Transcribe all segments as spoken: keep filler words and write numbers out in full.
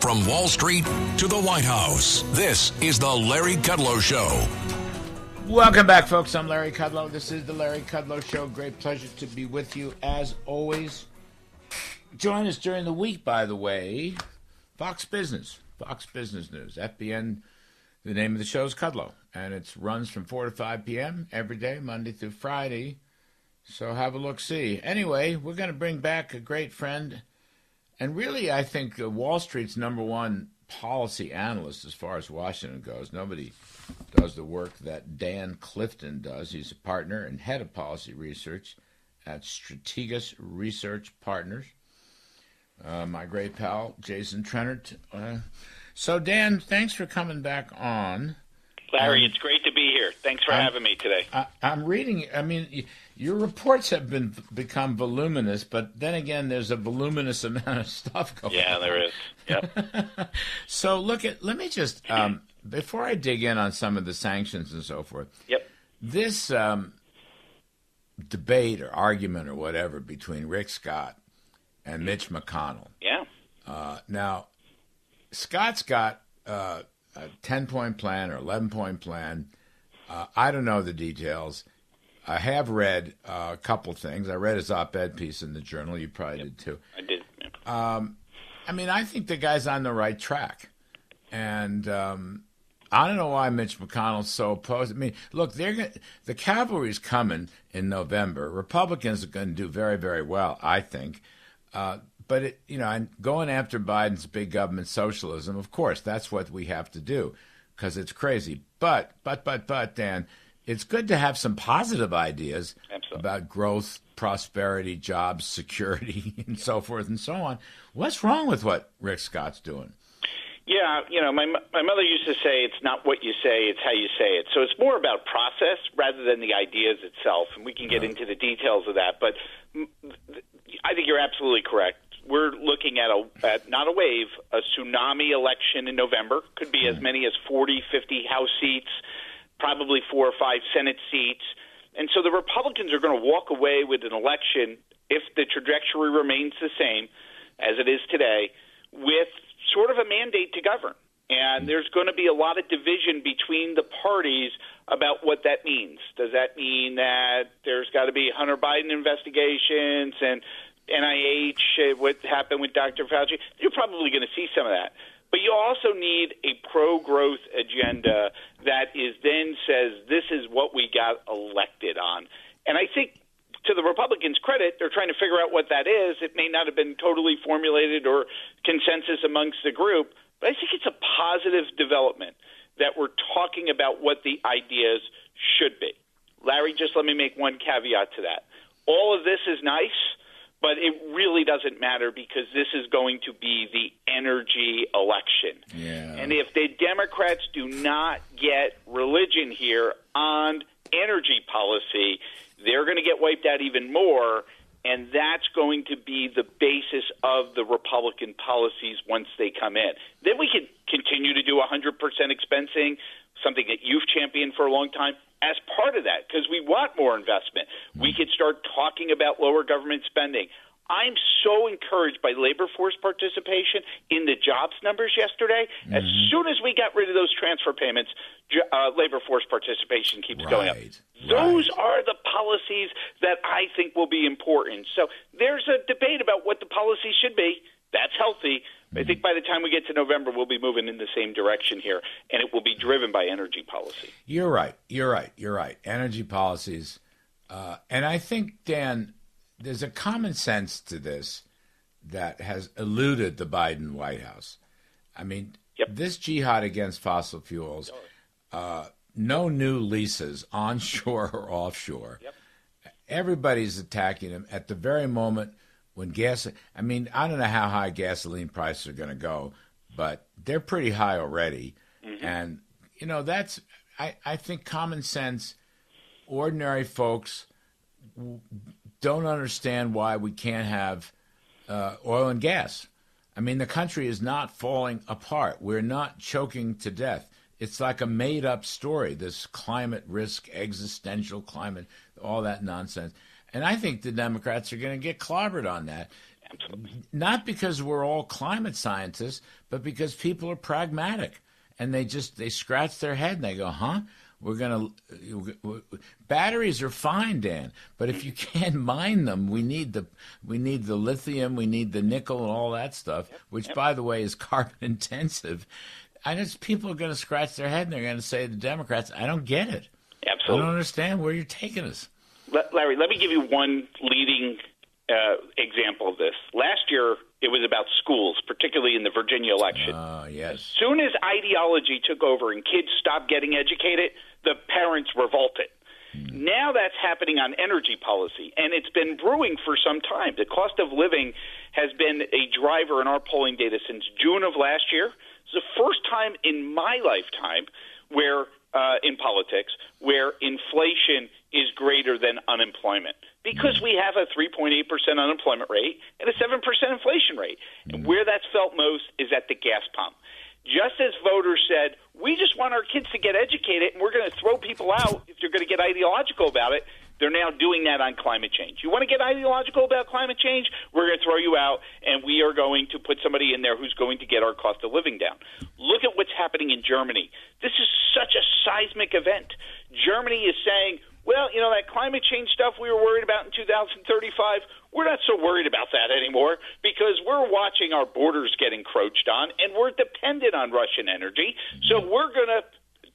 From Wall Street to the White House, this is the Larry Kudlow Show. Welcome back, folks. I'm Larry Kudlow. This is the Larry Kudlow Show. Great pleasure to be with you, as always. Join us during the week, by the way. Fox Business, Fox Business News, F B N. The name of the show is Kudlow, and it runs from four to five p.m. every day, Monday through Friday. So have a look-see. Anyway, we're going to bring back a great friend. And really, I think Wall Street's number one policy analyst as far as Washington goes. Nobody does the work that Dan Clifton does. He's a partner and head of policy research at Strategas Research Partners. Uh, my great pal, Jason Trennert. Uh, so, Dan, thanks for coming back on. Larry, um, it's great to be here. Thanks for I'm, having me today. I, I'm reading, I mean... Your reports have been become voluminous, but then again, there's a voluminous amount of stuff going yeah, on. Yeah, there is. Yep. So look at. Let me just um, before I dig in on some of the sanctions and so forth. Yep. This um, debate or argument or whatever between Rick Scott and Mitch McConnell. Yeah. Uh, now, Scott's got uh, a ten-point plan or eleven-point plan. Uh, I don't know the details. I have read uh, a couple things. I read his op-ed piece in the Journal. You probably yep, did too. I did. Yep. Um, I mean, I think the guy's on the right track. And um, I don't know why Mitch McConnell's so opposed. I mean, look, they're gonna, the cavalry's coming in November. Republicans are going to do very, very well, I think. Uh, but, it, you know, and going after Biden's big government socialism, of course, that's what we have to do because it's crazy. But, but, but, but, Dan... It's good to have some positive ideas Absolutely. About growth, prosperity, jobs, security, and so forth and so on. What's wrong with what Rick Scott's doing? Yeah, you know, my my mother used to say it's not what you say, it's how you say it. So it's more about process rather than the ideas itself, and we can get uh-huh. into the details of that. But I think you're absolutely correct. We're looking at, a at not a wave, a tsunami election in November. Could be as many as forty, fifty House seats. Probably four or five Senate seats. And so the Republicans are going to walk away with an election, if the trajectory remains the same as it is today, with sort of a mandate to govern. And there's going to be a lot of division between the parties about what that means. Does that mean that there's got to be Hunter Biden investigations and N I H, what happened with Doctor Fauci? You're probably going to see some of that. But you also need a pro-growth agenda that is then says this is what we got elected on. And I think to the Republicans' credit, they're trying to figure out what that is. It may not have been totally formulated or consensus amongst the group, but I think it's a positive development that we're talking about what the ideas should be. Larry, just let me make one caveat to that. All of this is nice. But it really doesn't matter because this is going to be the energy election. Yeah. And if the Democrats do not get religion here on energy policy, they're going to get wiped out even more. And that's going to be the basis of the Republican policies once they come in. Then we can continue to do one hundred percent expensing, something that you've championed for a long time. As part of that, because we want more investment, we could start talking about lower government spending. I'm so encouraged by labor force participation in the jobs numbers yesterday. Mm-hmm. As soon as we got rid of those transfer payments, uh, labor force participation keeps right. going up. Those right. are the policies that I think will be important. So there's a debate about what the policy should be. That's healthy. I think by the time we get to November, we'll be moving in the same direction here, and it will be driven by energy policy. You're right. You're right. You're right. Energy policies. Uh, and I think, Dan, there's a common sense to this that has eluded the Biden White House. I mean, yep. this jihad against fossil fuels, uh, no new leases onshore or offshore. Yep. Everybody's attacking them at the very moment when gas, I mean, I don't know how high gasoline prices are going to go, but they're pretty high already. Mm-hmm. And, you know, that's, I, I think common sense, ordinary folks don't understand why we can't have uh, oil and gas. I mean, the country is not falling apart. We're not choking to death. It's like a made-up story, this climate risk, existential climate, all that nonsense. And I think the Democrats are going to get clobbered on that. Absolutely. Not because we're all climate scientists, but because people are pragmatic. And they just they scratch their head and they go, huh? We're going to – batteries are fine, Dan, but if you can't mine them, we need the we need the lithium, we need the nickel and all that stuff, yep, which, yep. by the way, is carbon intensive. And it's people are going to scratch their head and they're going to say to the Democrats, I don't get it. Absolutely. I don't understand where you're taking us. Larry, let me give you one leading uh, example of this. Last year, it was about schools, particularly in the Virginia election. Uh, yes. As soon as ideology took over and kids stopped getting educated, the parents revolted. Mm. Now that's happening on energy policy, and it's been brewing for some time. The cost of living has been a driver in our polling data since June of last year. It's the first time in my lifetime where uh, in politics where inflation is greater than unemployment, because we have a three point eight percent unemployment rate and a seven percent inflation rate. And where that's felt most is at the gas pump. Just as voters said, we just want our kids to get educated and we're going to throw people out if you're going to get ideological about it, they're now doing that on climate change. You want to get ideological about climate change? We're going to throw you out, and we are going to put somebody in there who's going to get our cost of living down. Look at what's happening in Germany. This is such a seismic event. Germany is saying, well, you know, that climate change stuff we were worried about in two thousand thirty-five, we're not so worried about that anymore because we're watching our borders get encroached on and we're dependent on Russian energy. So we're going to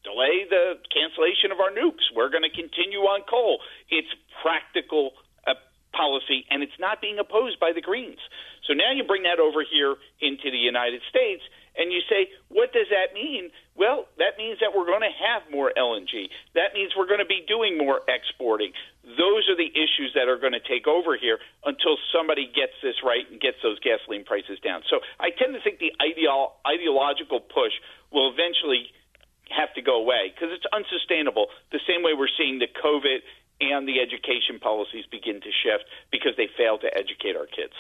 delay the cancellation of our nukes. We're going to continue on coal. It's practical uh, policy, and it's not being opposed by the Greens. So now you bring that over here into the United States, and you say, what does that mean? Well, that means that we're going to have more L N G. That means we're going to be doing more exporting. Those are the issues that are going to take over here until somebody gets this right and gets those gasoline prices down. So I tend to think the ideolo- ideological push will eventually have to go away because it's unsustainable, the same way we're seeing the COVID and the education policies begin to shift because they fail to educate our kids.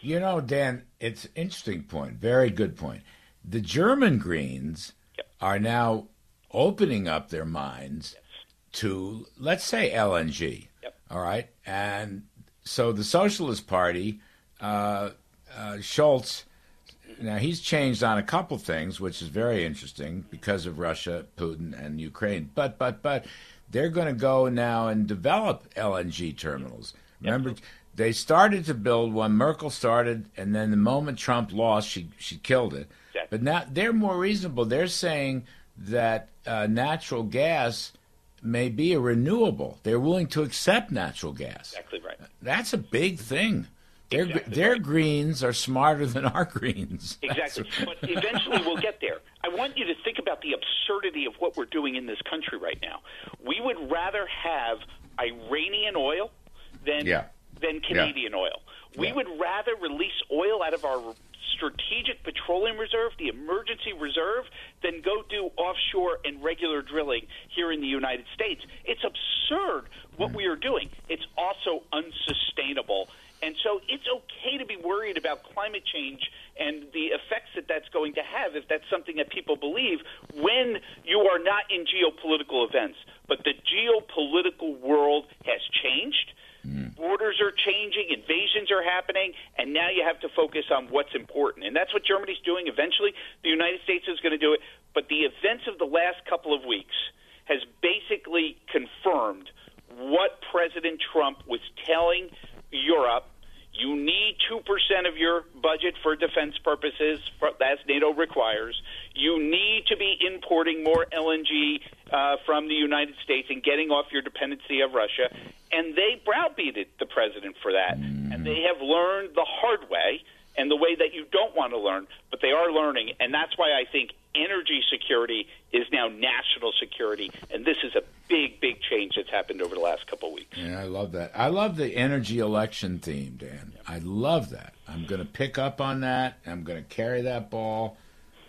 You know, Dan, it's an interesting point, very good point. The German Greens yep. are now opening up their minds yes. to, let's say, L N G, yep. all right? And so the Socialist Party, uh, uh, Scholz, now, he's changed on a couple things, which is very interesting because of Russia, Putin, and Ukraine. But, but, but they're going to go now and develop L N G terminals. Remember, yep. they started to build one. Merkel started, and then the moment Trump lost, she she killed it. Yep. But now they're more reasonable. They're saying that uh, natural gas may be a renewable. They're willing to accept natural gas. Exactly right. That's a big thing. Their, exactly their right. Greens are smarter than our Greens. Exactly. But eventually we'll get there. I want you to think about the absurdity of what we're doing in this country right now. We would rather have Iranian oil than, yeah. than Canadian yeah. oil. We yeah. would rather release oil out of our strategic petroleum reserve, the emergency reserve, than go do offshore and regular drilling here in the United States. It's absurd what mm. we are doing. It's also unsustainable. And so it's okay to be worried about climate change and the effects that that's going to have, if that's something that people believe, when you are not in geopolitical events. But the geopolitical world has changed. Mm. Borders are changing. Invasions are happening. And now you have to focus on what's important. And that's what Germany's doing. Eventually, the United States is going to do it. But the events of the last couple of weeks has basically confirmed what President Trump was telling Europe. You need two percent of your budget for defense purposes, for, as NATO requires. You need to be importing more L N G uh, from the United States and getting off your dependency of Russia. And they browbeated the president for that. Mm. And they have learned the hard way and the way that you don't want to learn, but they are learning. And that's why I think energy security is now national security, and this is a big, big change that's happened over the last couple of weeks. Yeah, I love that. I love the energy election theme, Dan. Yeah. I love that. I'm going to pick up on that. I'm going to carry that ball.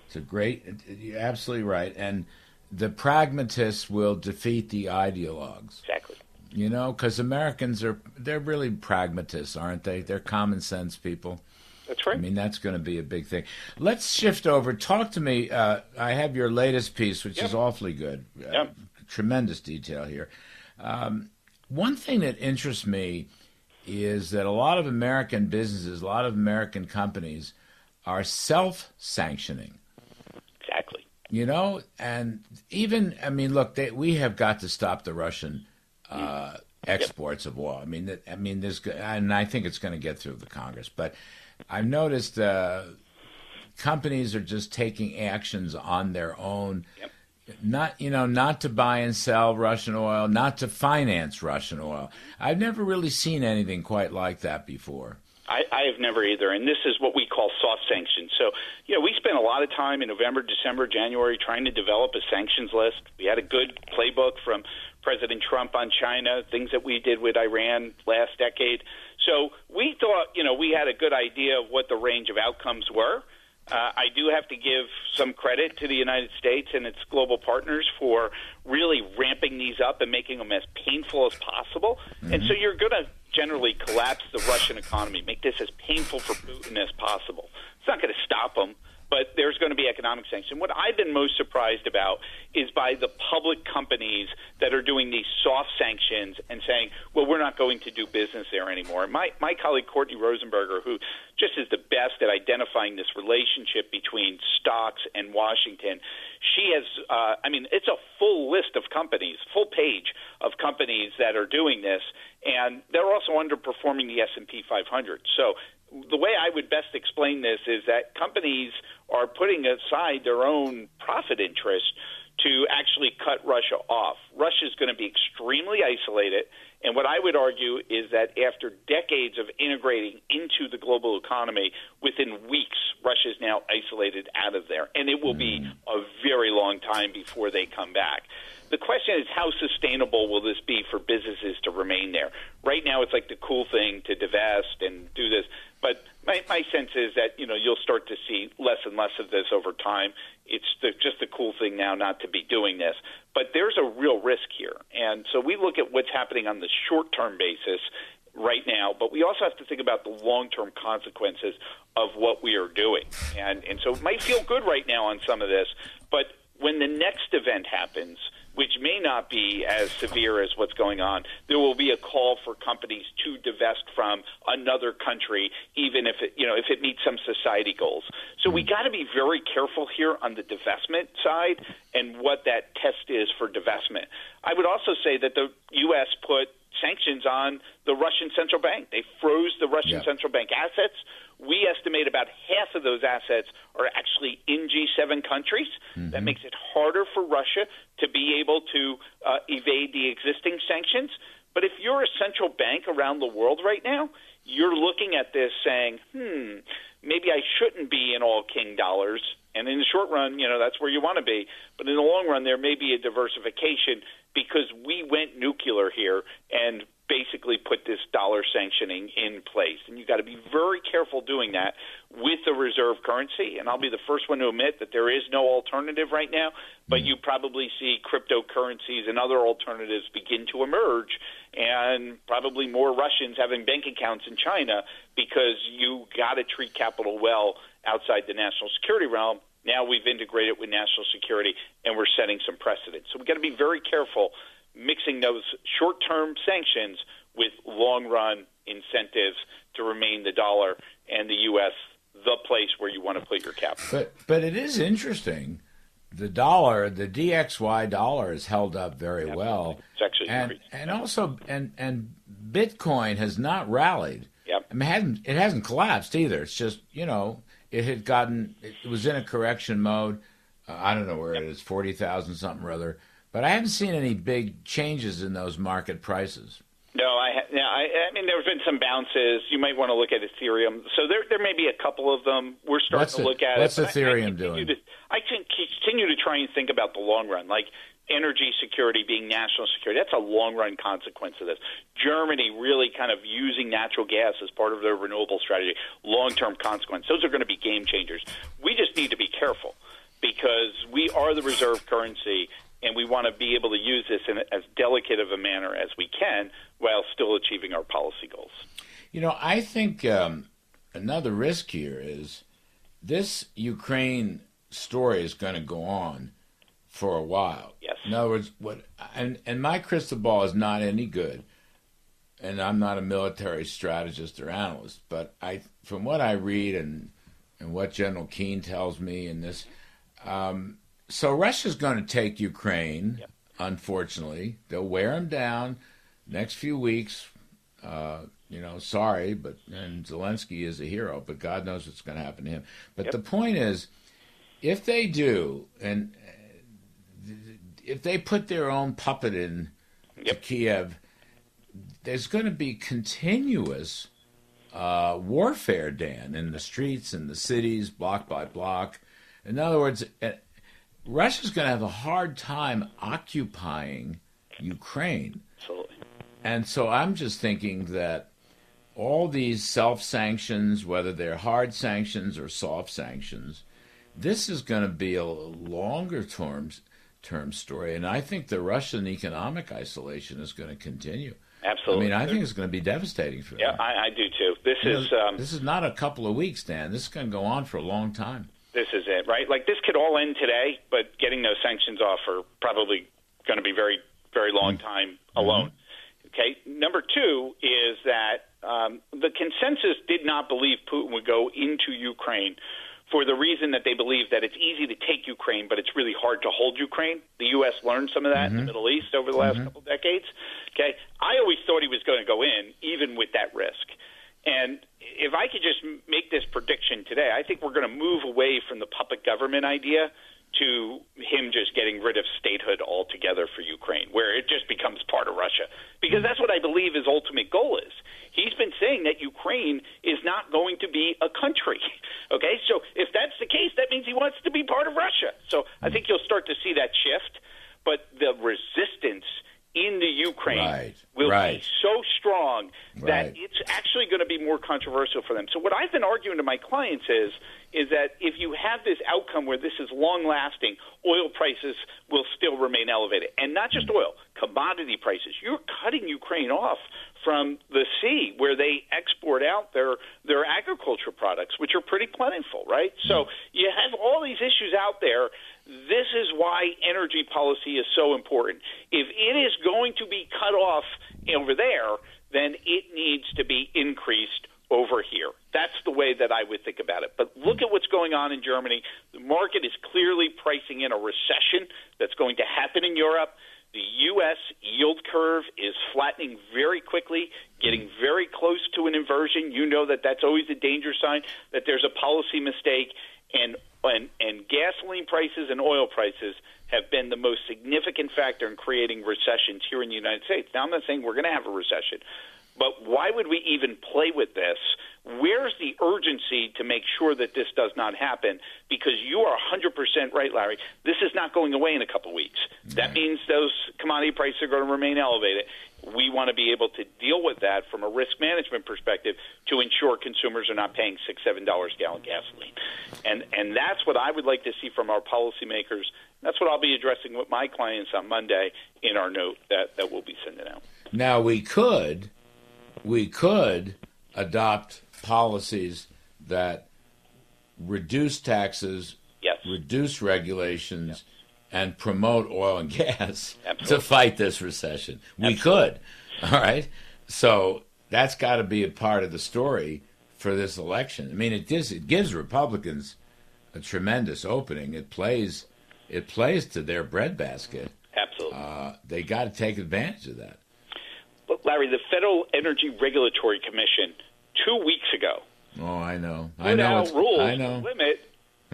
It's a great – you're absolutely right. And the pragmatists will defeat the ideologues. Exactly. You know, because Americans are – they're really pragmatists, aren't they? They're common sense people. That's right. I mean, that's going to be a big thing. Let's shift over. Talk to me. Uh, I have your latest piece, which yep. is awfully good. Uh, yep. Tremendous detail here. Um, one thing that interests me is that a lot of American businesses, a lot of American companies are self-sanctioning. Exactly. You know, and even, I mean, look, they, we have got to stop the Russian uh, yep. exports of oil. I mean, that, I mean, there's, and I think it's going to get through the Congress, but I've noticed uh, companies are just taking actions on their own, yep. not you know, not to buy and sell Russian oil, not to finance Russian oil. I've never really seen anything quite like that before. I, I have never either, and this is what we call soft sanctions. So, you know, we spent a lot of time in November, December, January trying to develop a sanctions list. We had a good playbook from President Trump on China, things that we did with Iran last decade. So we thought, you know, we had a good idea of what the range of outcomes were. Uh, I do have to give some credit to the United States and its global partners for really ramping these up and making them as painful as possible. Mm-hmm. And so you're going to generally collapse the Russian economy, make this as painful for Putin as possible. It's not going to stop him, but there's going to be economic sanctions. What I've been most surprised about is by the public companies that are doing these soft sanctions and saying, well, we're not going to do business there anymore. My my colleague, Courtney Rosenberger, who just is the best at identifying this relationship between stocks and Washington, she has, uh, I mean, it's a full list of companies, full page of companies that are doing this, and they're also underperforming the S and P five hundred. So the way I would best explain this is that companies are putting aside their own profit interest to actually cut Russia off. Russia is going to be extremely isolated, and what I would argue is that after decades of integrating into the global economy, within weeks, Russia is now isolated out of there, and it will be a very long time before they come back. The question is, how sustainable will this be for businesses to remain there? Right now, it's like the cool thing to divest and do this. But my, my sense is that, you know, you'll start to see less and less of this over time. It's the, just the cool thing now not to be doing this. But there's a real risk here. And so we look at what's happening on the short-term basis right now, but we also have to think about the long-term consequences of what we are doing. And, and so it might feel good right now on some of this, but when the next event happens, which may not be as severe as what's going on, there will be a call for companies to divest from another country, even if it, you know, if it meets some society goals. So we got to be very careful here on the divestment side and what that test is for divestment. I would also say that the U S put sanctions on the Russian central bank. They froze the Russian yeah. central bank assets. We estimate about half of those assets are actually in G seven countries. Mm-hmm. That makes it harder for Russia to be able to uh, evade the existing sanctions. But if you're a central bank around the world right now, you're looking at this saying, hmm, maybe I shouldn't be in all king dollars. And in the short run, you know, that's where you want to be. But in the long run, there may be a diversification because we went nuclear here and basically put this dollar sanctioning in place. And you've got to be very careful doing that with a reserve currency. And I'll be the first one to admit that there is no alternative right now, but you probably see cryptocurrencies and other alternatives begin to emerge, and probably more Russians having bank accounts in China because you got to treat capital well outside the national security realm. Now we've integrated with national security, and we're setting some precedents. So we've got to be very careful mixing those short-term sanctions with long-run incentives to remain the dollar and the U S the place where you want to put your capital. But but it is interesting. The dollar, the D X Y dollar, is held up very Absolutely. well. It's actually and increased. and also and and Bitcoin has not rallied. Yep. I mean, it hasn't it hasn't collapsed either. It's just, you know, it had gotten – it was in a correction mode. Uh, I don't know where yep. it is, forty thousand something or other. But I haven't seen any big changes in those market prices. No, I, no, I, I mean, there have been some bounces. You might want to look at Ethereum. So there there may be a couple of them. We're starting what's to look at it. What's it, Ethereum I, I doing? To, I continue to try and think about the long run, like energy security being national security. That's a long-run consequence of this. Germany really kind of using natural gas as part of their renewable strategy, long-term consequence. Those are going to be game changers. We just need to be careful because we are the reserve currency, and we want to be able to use this in as delicate of a manner as we can while still achieving our policy goals. You know, I think um, another risk here is this Ukraine story is going to go on for a while. Yes. In other words, what and, and my crystal ball is not any good, and I'm not a military strategist or analyst, but I, from what I read and and what General Keene tells me in this, um, so Russia's going to take Ukraine, yep. Unfortunately. They'll wear them down next few weeks. Uh, you know, sorry, but and Zelensky is a hero, but God knows what's going to happen to him. But yep. The point is, if they do, and if they put their own puppet in yep. Kiev, there's going to be continuous uh, warfare, Dan, in the streets, in the cities, block by block. In other words, Russia's going to have a hard time occupying Ukraine. Absolutely. And so I'm just thinking that all these self-sanctions, whether they're hard sanctions or soft sanctions, this is going to be a longer term term story, and I think the Russian economic isolation is going to continue. Absolutely. I mean, I think it's going to be devastating for them. Yeah, I, I do too. This you is know, um, this is not a couple of weeks, Dan. This is going to go on for a long time. This is it, right? Like, this could all end today, but getting those sanctions off are probably going to be very, very long mm-hmm. time alone. Mm-hmm. Okay. Number two is that um, the consensus did not believe Putin would go into Ukraine for the reason that they believe that it's easy to take Ukraine, but it's really hard to hold Ukraine. The U S learned some of that mm-hmm. in the Middle East over the last mm-hmm. couple decades. Okay, I always thought he was going to go in, even with that risk. And if I could just make this prediction today, I think we're going to move away from the puppet government idea to him just getting rid of statehood altogether for Ukraine, where it just becomes part of Russia. Because that's what I believe his ultimate goal is. He's been saying that Ukraine is not going to be a country. Okay, so if that's the case, that means he wants to be part of Russia. So I think you'll start to see that shift. But the resistance in the Ukraine right, will right. be so strong that right. it's actually going to be more controversial for them. So what I've been arguing to my clients is, is that if you have this outcome where this is long-lasting, oil prices will still remain elevated. And not just oil, commodity prices. You're cutting Ukraine off from the sea where they export out their, their agriculture products, which are pretty plentiful, right? So you have all these issues out there. This is why energy policy is so important. If it is going to be cut off over there, then it needs to be increased over here. That's the way that I would think about it. But look at what's going on in Germany. The market is clearly pricing in a recession that's going to happen in Europe. The U S yield curve is flattening very quickly, getting very close to an inversion. You know that that's always a danger sign that there's a policy mistake. And and and gasoline prices and oil prices have been the most significant factor in creating recessions here in the United States. Now, I'm not saying we're going to have a recession, but why would we even play with this? Where's the urgency to make sure that this does not happen? Because you are one hundred percent right, Larry. This is not going away in a couple weeks. That means those commodity prices are going to remain elevated. We want to be able to deal with that from a risk management perspective to ensure consumers are not paying six dollars, seven dollars a gallon gasoline. And and that's what I would like to see from our policymakers. That's what I'll be addressing with my clients on Monday in our note that, that we'll be sending out. Now, we could we could adopt policies that reduce taxes, yes. reduce regulations, yes. and promote oil and gas Absolutely. To fight this recession. We Absolutely. Could, all right? So that's got to be a part of the story for this election. I mean, it gives, it gives Republicans a tremendous opening. It plays it plays to their breadbasket. Absolutely. Uh, they got to take advantage of that. But Larry, the Federal Energy Regulatory Commission two weeks ago. Oh, I know. I know. Rules I know. Limit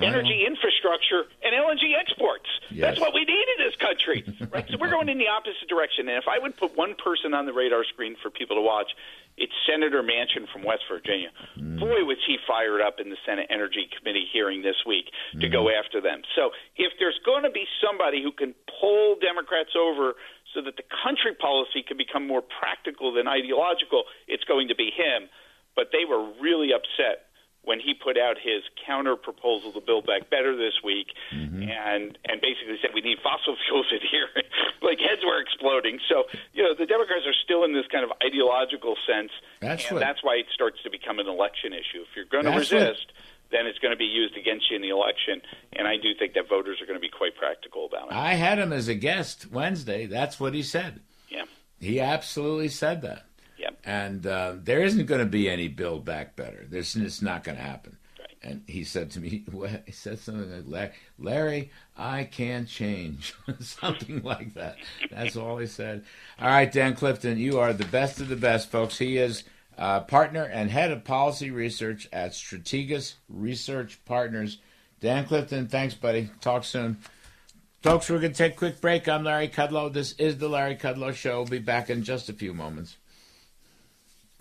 energy infrastructure, and L N G exports. Yes. That's what we need in this country. Right? So we're going in the opposite direction. And if I would put one person on the radar screen for people to watch, it's Senator Manchin from West Virginia. Mm. Boy, was he fired up in the Senate Energy Committee hearing this week to mm. go after them. So if there's going to be somebody who can pull Democrats over so that the country policy can become more practical than ideological, it's going to be him. But they were really upset when he put out his counter proposal to Build Back Better this week, mm-hmm. and and basically said we need fossil fuels in here. Like, heads were exploding. So, you know, the Democrats are still in this kind of ideological sense, that's and what, that's why it starts to become an election issue. If you're going to resist, what, then it's going to be used against you in the election, and I do think that voters are going to be quite practical about it. I had him as a guest Wednesday. That's what he said. Yeah. He absolutely said that. Yep. And uh, there isn't going to be any Build Back Better. There's, it's not going to happen. Right. And he said to me, well, he said something like, Larry, Larry I can change. Something like that. That's all he said. All right, Dan Clifton, you are the best of the best, folks. He is uh, partner and head of policy research at Strategas Research Partners. Dan Clifton, thanks, buddy. Talk soon. Folks, we're going to take a quick break. I'm Larry Kudlow. This is The Larry Kudlow Show. We'll be back in just a few moments.